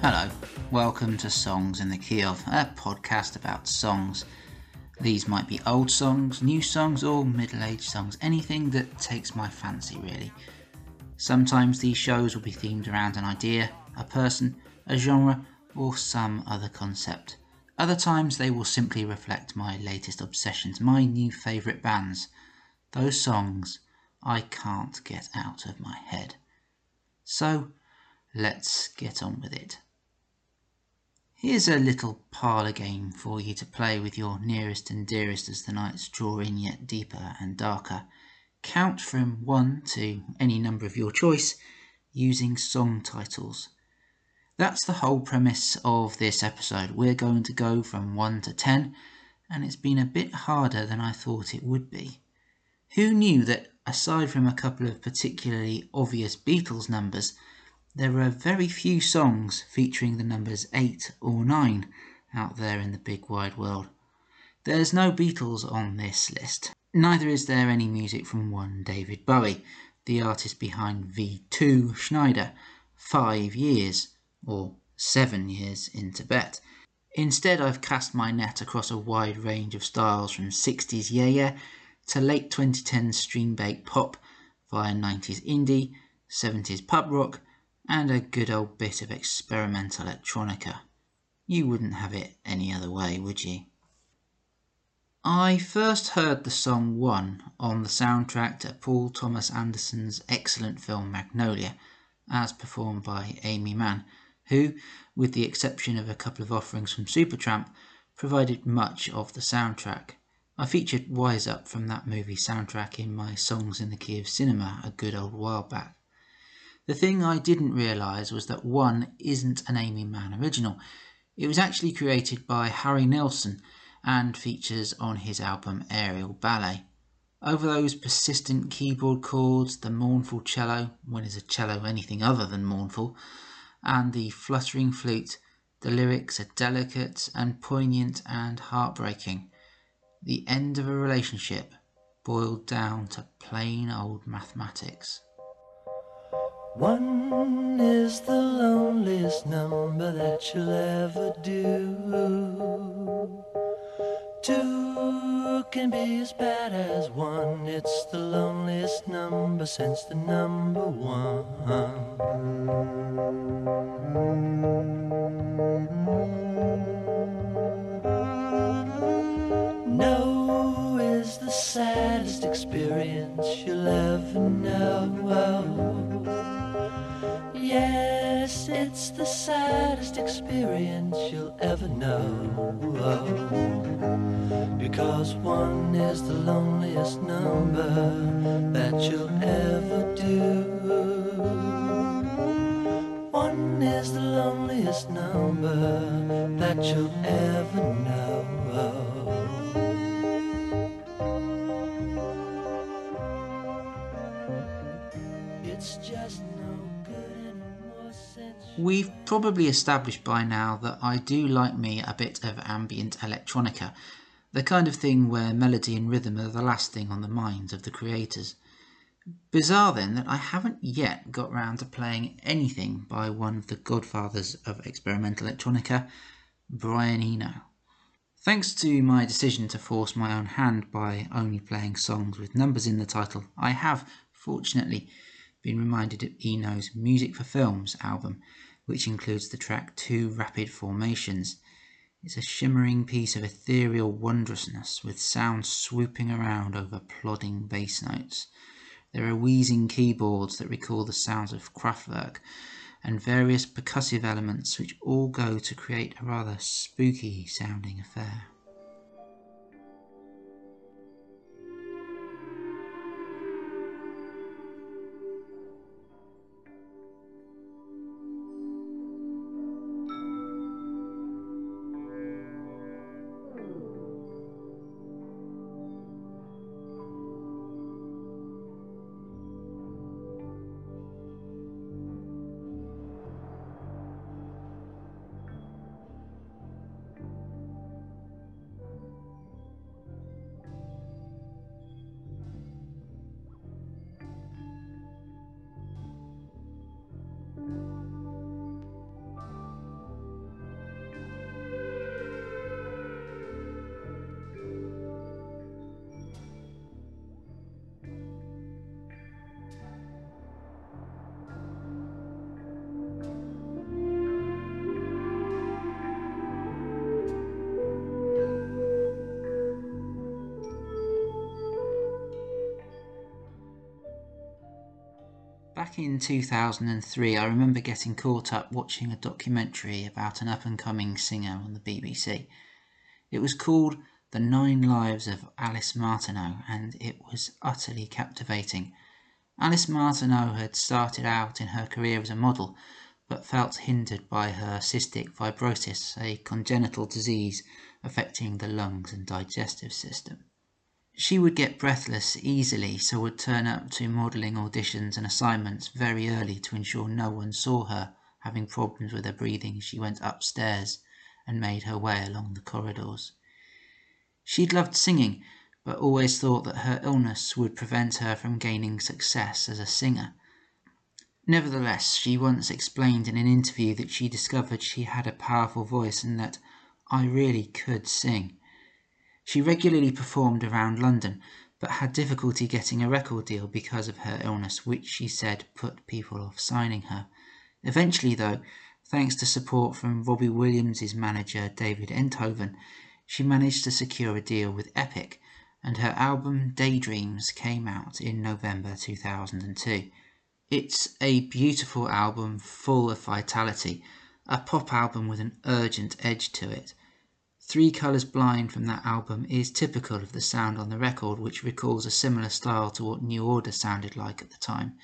Hello, welcome to Songs in the Key Of, a podcast about songs. These might be old songs, new songs or middle-aged songs, anything that takes my fancy really. Sometimes these shows will be themed around an idea, a person, a genre or some other concept. Other times they will simply reflect my latest obsessions, my new favourite bands, those songs I can't get out of my head. So, let's get on with it. Here's a little parlour game for you to play with your nearest and dearest as the nights draw in yet deeper and darker. Count from 1 to any number of your choice using song titles. That's the whole premise of this episode. We're going to go from 1 to 10, and it's been a bit harder than I thought it would be. Who knew that aside from a couple of particularly obvious Beatles numbers, there are very few songs featuring the numbers 8 or 9 out there in the big wide world. There's no Beatles on this list. Neither is there any music from one David Bowie, the artist behind V2 Schneider, 5 years or 7 years in Tibet. Instead, I've cast my net across a wide range of styles from 60s yeah to late 2010s stream baked pop via 90s indie, 70s pub rock, and a good old bit of experimental electronica. You wouldn't have it any other way, would you? I first heard the song One on the soundtrack to Paul Thomas Anderson's excellent film Magnolia, as performed by Aimee Mann, who, with the exception of a couple of offerings from Supertramp, provided much of the soundtrack. I featured Wise Up from that movie soundtrack in my Songs in the Key of Cinema a good old while back. The thing I didn't realise was that One isn't an Aimee Mann original. It was actually created by Harry Nilsson and features on his album Aerial Ballet. Over those persistent keyboard chords, the mournful cello, when is a cello anything other than mournful, and the fluttering flute, the lyrics are delicate and poignant and heartbreaking. The end of a relationship boiled down to plain old mathematics. One is the loneliest number that you'll ever do. Two can be as bad as one. It's the loneliest number since the number one. No is the saddest experience you'll ever know. Yes, it's the saddest experience you'll ever know, because one is the loneliest number that you'll ever do. One is the loneliest number that you'll ever know. We've probably established by now that I do like me a bit of ambient electronica, the kind of thing where melody and rhythm are the last thing on the minds of the creators. Bizarre then that I haven't yet got round to playing anything by one of the godfathers of experimental electronica, Brian Eno. Thanks to my decision to force my own hand by only playing songs with numbers in the title, I have, fortunately, been reminded of Eno's Music for Films album, which includes the track Two Rapid Formations. It's a shimmering piece of ethereal wondrousness with sounds swooping around over plodding bass notes. There are wheezing keyboards that recall the sounds of Kraftwerk and various percussive elements which all go to create a rather spooky sounding affair. back in 2003, I remember getting caught up watching a documentary about an up-and-coming singer on the BBC. It was called The 9 Lives of Alice Martineau, and it was utterly captivating. Alice Martineau had started out in her career as a model, but felt hindered by her cystic fibrosis, a congenital disease affecting the lungs and digestive system. She would get breathless easily, so would turn up to modelling auditions and assignments very early to ensure no one saw her. Having problems with her breathing, she went upstairs and made her way along the corridors. She'd loved singing, but always thought that her illness would prevent her from gaining success as a singer. Nevertheless, she once explained in an interview that she discovered she had a powerful voice and that "I really could sing." She regularly performed around London, but had difficulty getting a record deal because of her illness, which she said put people off signing her. Eventually though, thanks to support from Robbie Williams' manager David Enthoven, she managed to secure a deal with Epic, and her album Daydreams came out in November 2002. It's a beautiful album full of vitality, a pop album with an urgent edge to it. 3 Colours Blind from that album is typical of the sound on the record, which recalls a similar style to what New Order sounded like at the time.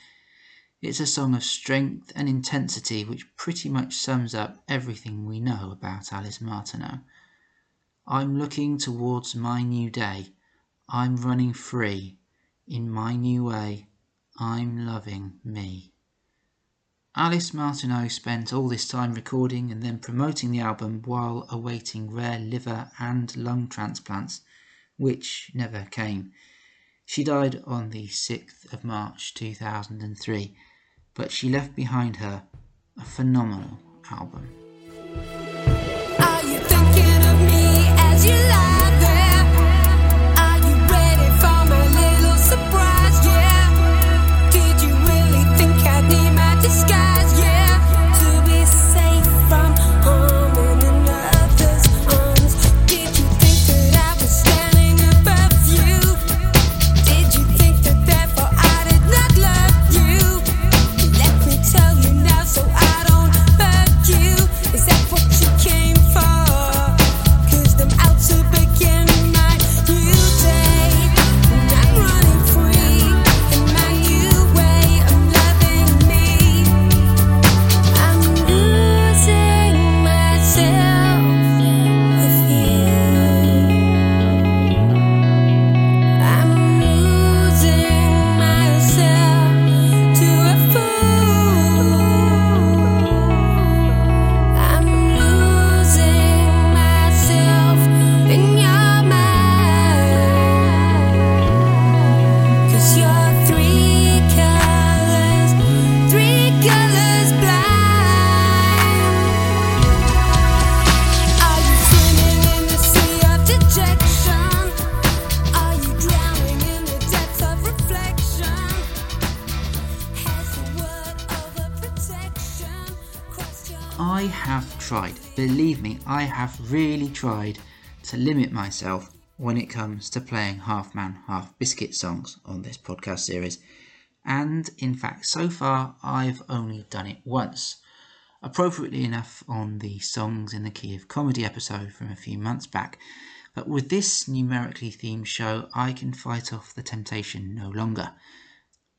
It's a song of strength and intensity which pretty much sums up everything we know about Alice Martineau. I'm looking towards my new day, I'm running free, in my new way, I'm loving me. Alice Martineau spent all this time recording and then promoting the album while awaiting rare liver and lung transplants, which never came. She died on the 6th of March 2003, but she left behind her a phenomenal album. Are you thinking of me as you lie? I have tried, believe me, I have really tried to limit myself when it comes to playing Half Man Half Biscuit songs on this podcast series, and in fact so far I've only done it once, appropriately enough on the Songs in the Key of Comedy episode from a few months back, but with this numerically themed show I can fight off the temptation no longer.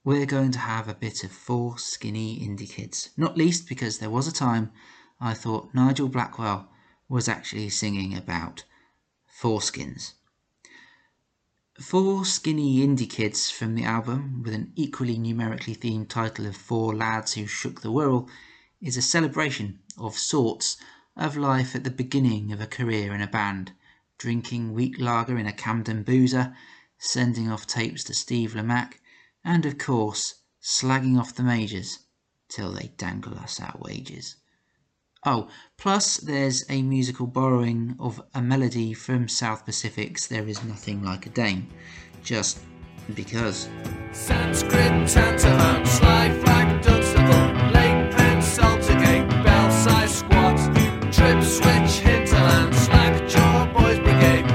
We're going to have a bit of 4 skinny indie kids, not least because there was a time I thought Nigel Blackwell was actually singing about foreskins. 4 skinny indie kids from the album, with an equally numerically themed title of 4 Lads Who Shook the Whirl, is a celebration of sorts of life at the beginning of a career in a band, drinking weak lager in a Camden boozer, sending off tapes to Steve Lamacq, and of course, slagging off the majors till they dangle us our wages. Oh, plus there's a musical borrowing of a melody from South Pacific's There Is Nothing Like a Dame, just because. Sanskrit, tantalum, sly flag, dunstable, late pen, saltergate, bell-sized squat, trip, switch, hinterland, slack, jaw, boys brigade,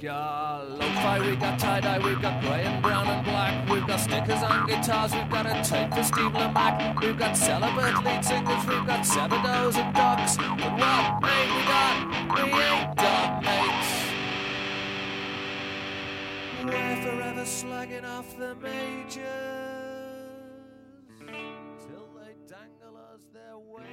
got lo-fi, we got tie-dye, we got grey and brown and black, we've got stickers on guitars, we've got a tape for Steve Lamacq, we've got celibate lead singers, we've got Sabados and ducks, but what, mate, we ain't done, mates. We're forever slagging off the majors, till they dangle us their wages.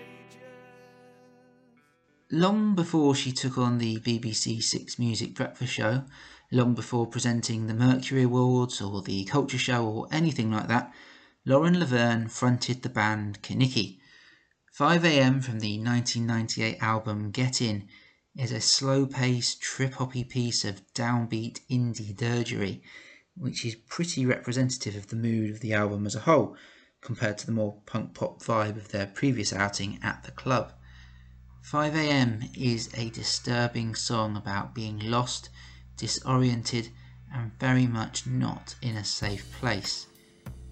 Long before she took on the BBC Six Music Breakfast Show, long before presenting the Mercury Awards or the Culture Show or anything like that, Lauren Laverne fronted the band Kinnicky. 5am from the 1998 album Get In is a slow-paced, trip-hoppy piece of downbeat indie dirgery, which is pretty representative of the mood of the album as a whole, compared to the more punk-pop vibe of their previous outing at the club. 5am is a disturbing song about being lost, disoriented, and very much not in a safe place.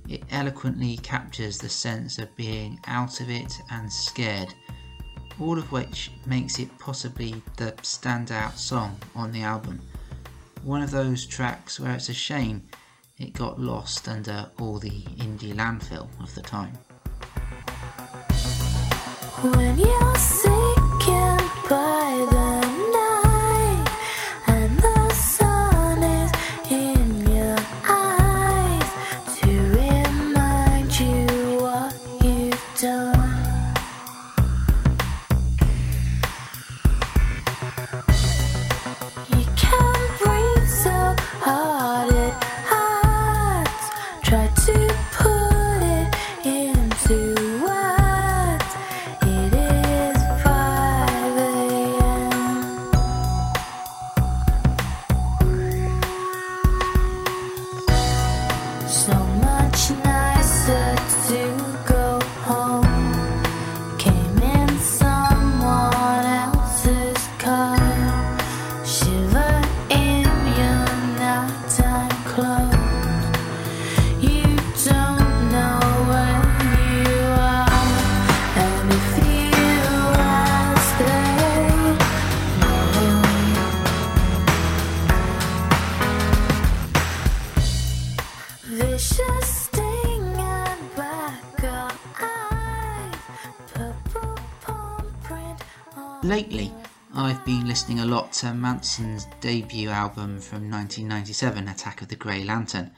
It eloquently captures the sense of being out of it and scared, all of which makes it possibly the standout song on the album. One of those tracks where it's a shame it got lost under all the indie landfill of the time. When you're sick and by the Lately, I've been listening a lot to Manson's debut album from 1997, Attack of the Grey Lantern.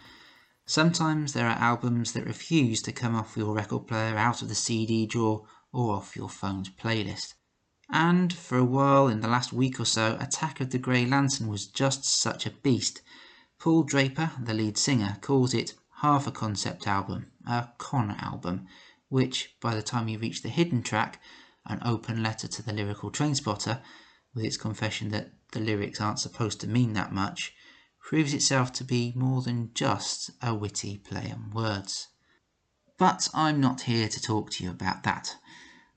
Sometimes there are albums that refuse to come off your record player, out of the CD drawer, or off your phone's playlist. And for a while in the last week or so, Attack of the Grey Lantern was just such a beast. Paul Draper, the lead singer, calls it half a concept album, a con album, which, by the time you reach the hidden track, an open letter to the lyrical Trainspotter, with its confession that the lyrics aren't supposed to mean that much, proves itself to be more than just a witty play on words. But I'm not here to talk to you about that.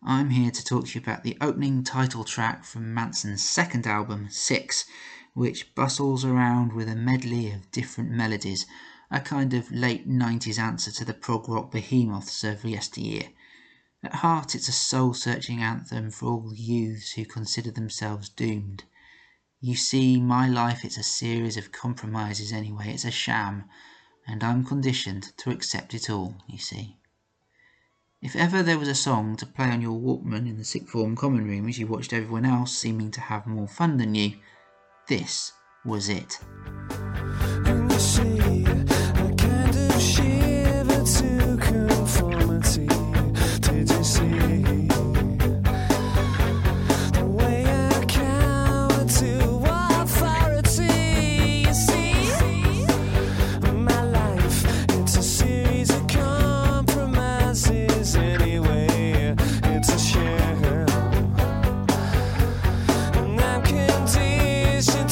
I'm here to talk to you about the opening title track from Manson's second album, Six, which bustles around with a medley of different melodies, a kind of late 90s answer to the prog rock behemoths of yesteryear. At heart, it's a soul-searching anthem for all youths who consider themselves doomed. You see, my life, it's a series of compromises anyway, it's a sham, and I'm conditioned to accept it all, you see. If ever there was a song to play on your Walkman in the sixth form common room as you watched everyone else seeming to have more fun than you, this was it.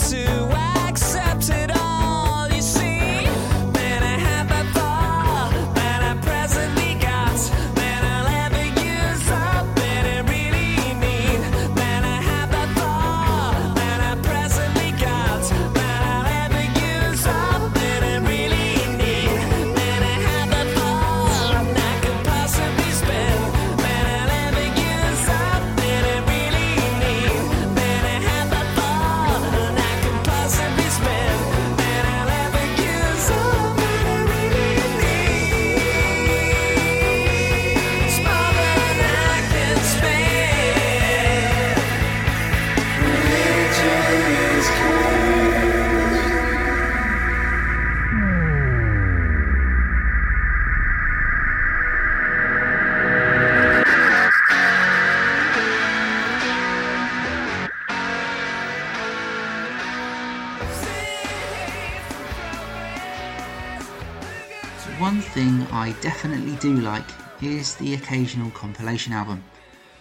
To accept it all, you see. one thing I definitely do like is the occasional compilation album.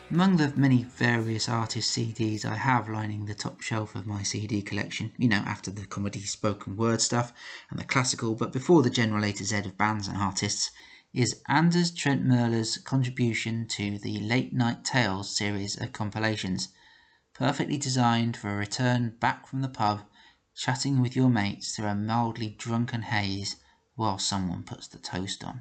Among the many various artist CDs I have lining the top shelf of my CD collection, you know, after the comedy spoken word stuff and the classical, but before the general A to Z of bands and artists, is Anders Trent Møhler's contribution to the Late Night Tales series of compilations, perfectly designed for a return back from the pub, chatting with your mates through a mildly drunken haze while someone puts the toast on.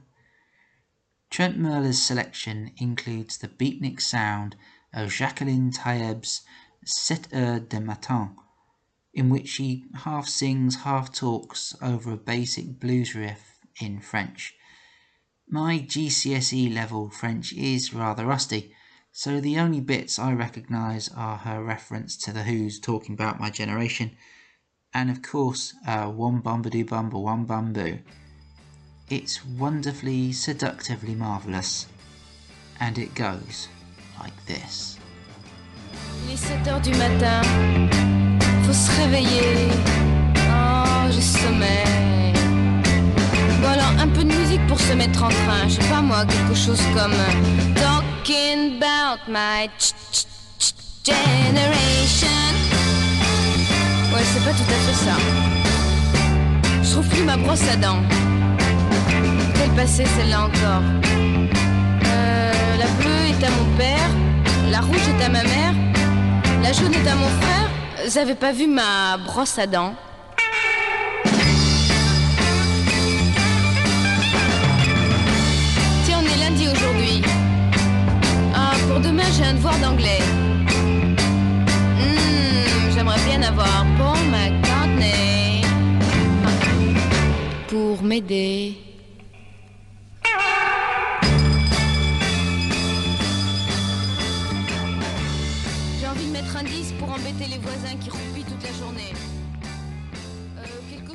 Trent Møhler's selection includes the beatnik sound of Jacqueline Taeb's Sept Heures de Matin, in which she half sings, half talks over a basic blues riff in French. My GCSE level French is rather rusty, so the only bits I recognise are her reference to The Who's talking about my generation, and of course, Wom Bombadoo Bumble Wom Bamboo. It's wonderfully, seductively marvellous, and it goes like this. Il est 7h du matin, faut se réveiller, oh j'ai sommeil. Bon alors un peu de musique pour se mettre en train, je sais pas moi, quelque chose comme Talking about my generation. Ouais c'est pas tout à fait ça, je trouve plus ma brosse à dents. Quelle passée celle-là encore La bleue est à mon père, la rouge est à ma mère, la jaune est à mon frère. J'avais pas vu ma brosse à dents. Tiens, on est lundi aujourd'hui. Ah, pour demain j'ai un devoir d'anglais. J'aimerais bien avoir Paul McCartney pour m'aider.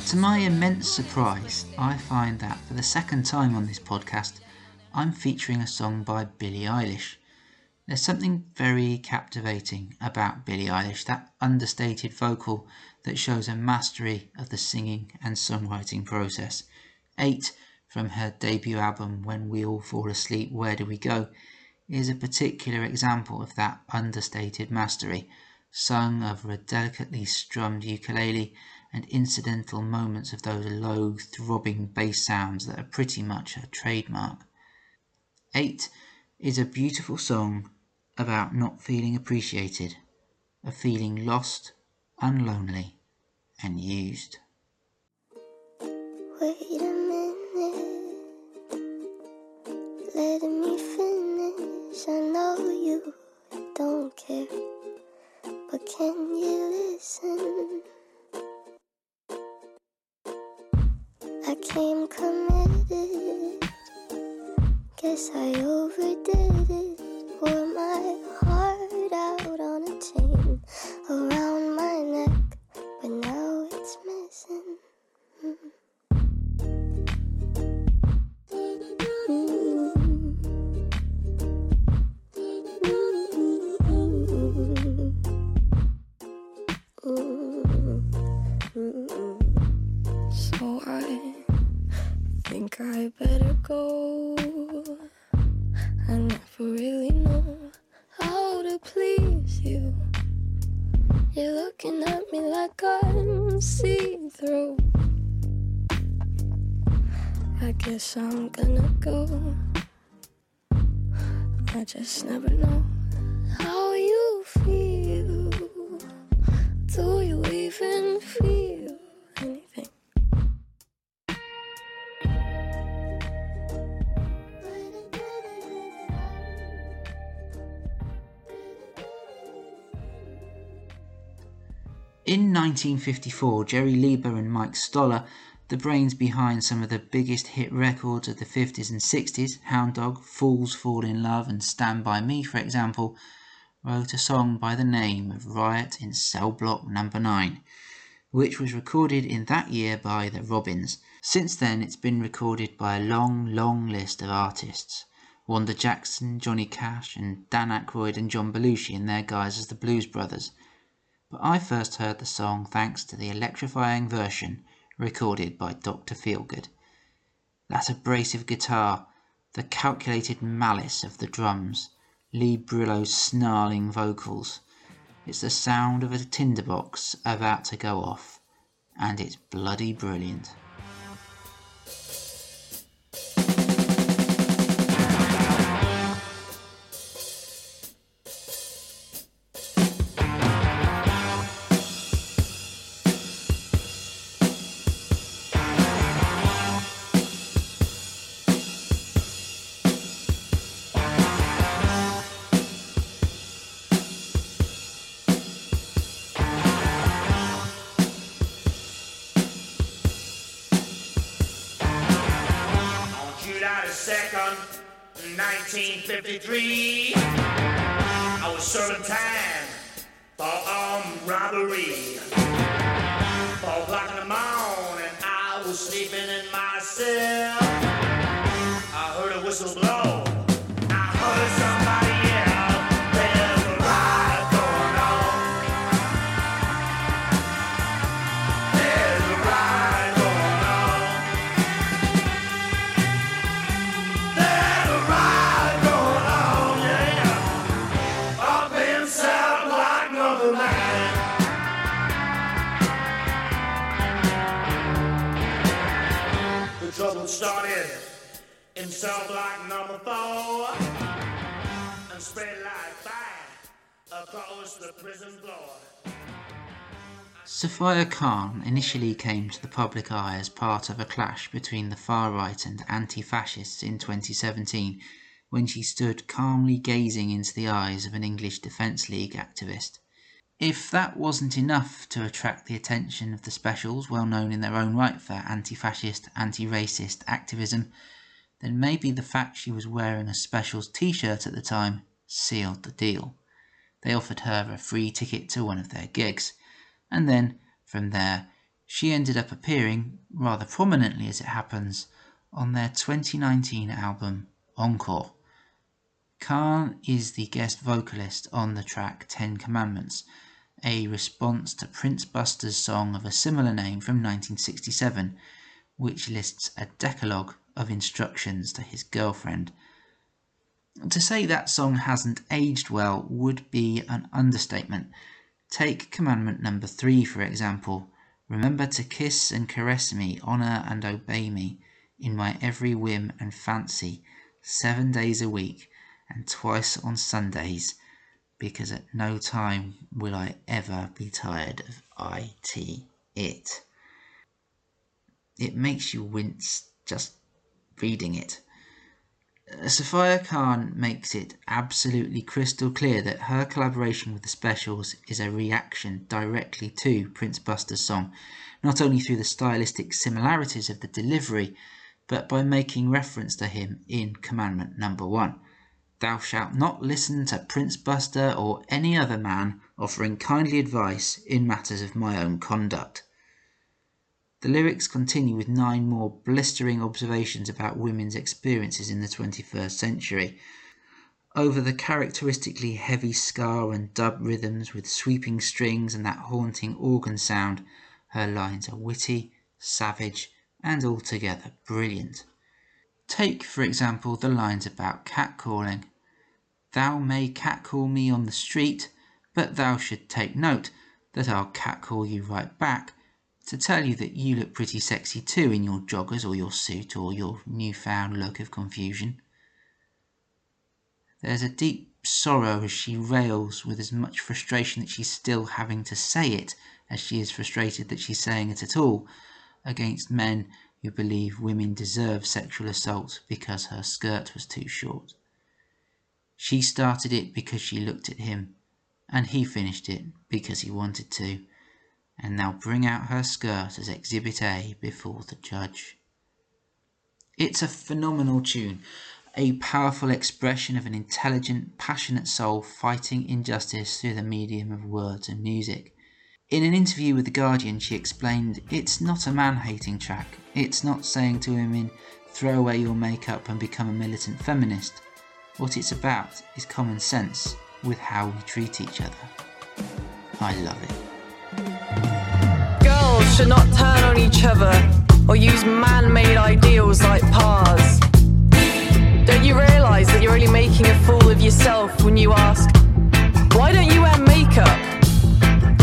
To my immense surprise, I find that for the second time on this podcast, I'm featuring a song by Billie Eilish. There's something very captivating about Billie Eilish, that understated vocal that shows a mastery of the singing and songwriting process. 8 from her debut album When We All Fall Asleep, Where Do We Go? Is a particular example of that understated mastery, sung over a delicately strummed ukulele and incidental moments of those low, throbbing bass sounds that are pretty much her trademark. 8 is a beautiful song about not feeling appreciated, of feeling lost and lonely and used. Wait a minute, let me finish, I know you don't care, but can you listen? I came committed, guess I overdid it, wore my heart out on a chain around my neck, but now it's missing. I better go. I never really know how to please you. You're looking at me like I'm see-through. I guess I'm gonna go. I just never know how you feel. Do you even feel anything? In 1954, Jerry Lieber and Mike Stoller, the brains behind some of the biggest hit records of the 50s and 60s, Hound Dog, Fools Fall in Love and Stand By Me for example, wrote a song by the name of Riot in Cell Block No. 9, which was recorded in that year by the Robins. Since then it's been recorded by a long list of artists. Wanda Jackson, Johnny Cash and Dan Aykroyd and John Belushi in their guise as the Blues Brothers. But I first heard the song thanks to the electrifying version recorded by Dr. Feelgood. that abrasive guitar, the calculated malice of the drums, Lee Brillou's snarling vocals. It's the sound of a tinderbox about to go off, and it's bloody brilliant. I was serving time for armed robbery, 4 o'clock in the morning, I was sleeping in my cell. I heard a whistle blow, I heard somebody yell, there's a riot going on, there's a riot going on, there's a riot. Started in cell block number 4 and spread like fire across the prison floor. Sophia Khan initially came to the public eye as part of a clash between the far right and anti-fascists in 2017 when she stood calmly gazing into the eyes of an English Defence League activist. If that wasn't enough to attract the attention of the Specials, well known in their own right for anti-fascist, anti-racist activism, then maybe the fact she was wearing a Specials t-shirt at the time sealed the deal. They offered her a free ticket to one of their gigs, and then, from there, she ended up appearing, rather prominently as it happens, on their 2019 album, Encore. Khan is the guest vocalist on the track 10 Commandments, a response to Prince Buster's song of a similar name from 1967, which lists a decalogue of instructions to his girlfriend. To say that song hasn't aged well would be an understatement. Take commandment number 3 for example, remember to kiss and caress me, honour and obey me, in my every whim and fancy, 7 days a week and twice on Sundays, because at no time will I ever be tired of IT. It makes you wince just reading it. Sophia Khan makes it absolutely crystal clear that her collaboration with the Specials is a reaction directly to Prince Buster's song, not only through the stylistic similarities of the delivery, but by making reference to him in Commandment number 1. Thou shalt not listen to Prince Buster or any other man offering kindly advice in matters of my own conduct. The lyrics continue with 9 more blistering observations about women's experiences in the 21st century. Over the characteristically heavy ska and dub rhythms with sweeping strings and that haunting organ sound, her lines are witty, savage, and altogether brilliant. Take, for example, the lines about catcalling. Thou may catcall me on the street, but thou should take note that I'll catcall you right back to tell you that you look pretty sexy too in your joggers or your suit or your newfound look of confusion. There's a deep sorrow as she rails with as much frustration that she's still having to say it as she is frustrated that she's saying it at all against men who believe women deserve sexual assault because her skirt was too short. She started it because she looked at him, and he finished it because he wanted to, and they'll bring out her skirt as Exhibit A before the judge. It's a phenomenal tune, a powerful expression of an intelligent, passionate soul fighting injustice through the medium of words and music. In an interview with The Guardian, she explained, it's not a man-hating track. It's not saying to women, throw away your makeup and become a militant feminist. What it's about is common sense with how we treat each other. I love it. Girls should not turn on each other. or use man-made ideals like pars. Don't you realise that you're only making a fool of yourself when you ask, why don't you wear makeup?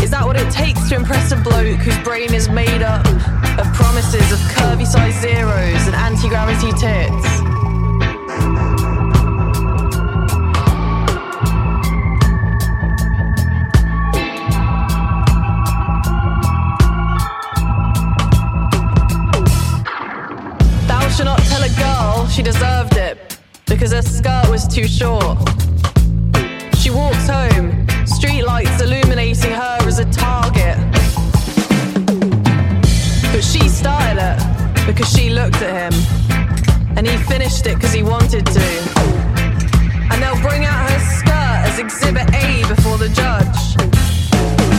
Is that what it takes to impress a bloke whose brain is made up of promises of curvy-sized zeros and anti-gravity tits? She deserved it, because her skirt was too short. She walked home, streetlights illuminating her as a target. But she started it, because she looked at him. And he finished it because he wanted to. And they'll bring out her skirt as Exhibit A before the judge.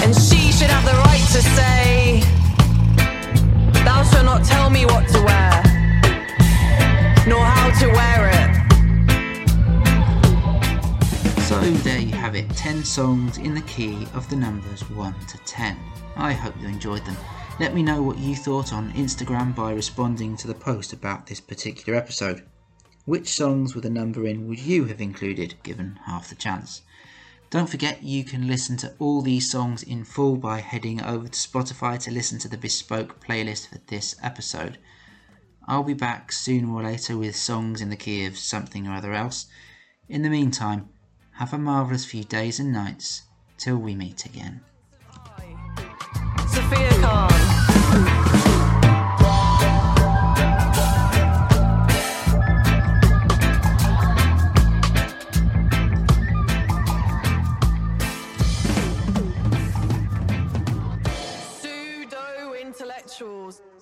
And she should have the right to say, thou shalt not tell me what to wear, nor how to wear it. So there you have it, 10 songs in the key of the numbers 1 to 10. I hope you enjoyed them. Let me know what you thought on Instagram by responding to the post about this particular episode. Which songs with a number in would you have included, given half the chance? Don't forget you can listen to all these songs in full by heading over to Spotify to listen to the bespoke playlist for this episode. I'll be back sooner or later with songs in the key of something or other else. In the meantime, have a marvellous few days and nights till we meet again. Sophia Khan. Pseudo-intellectuals.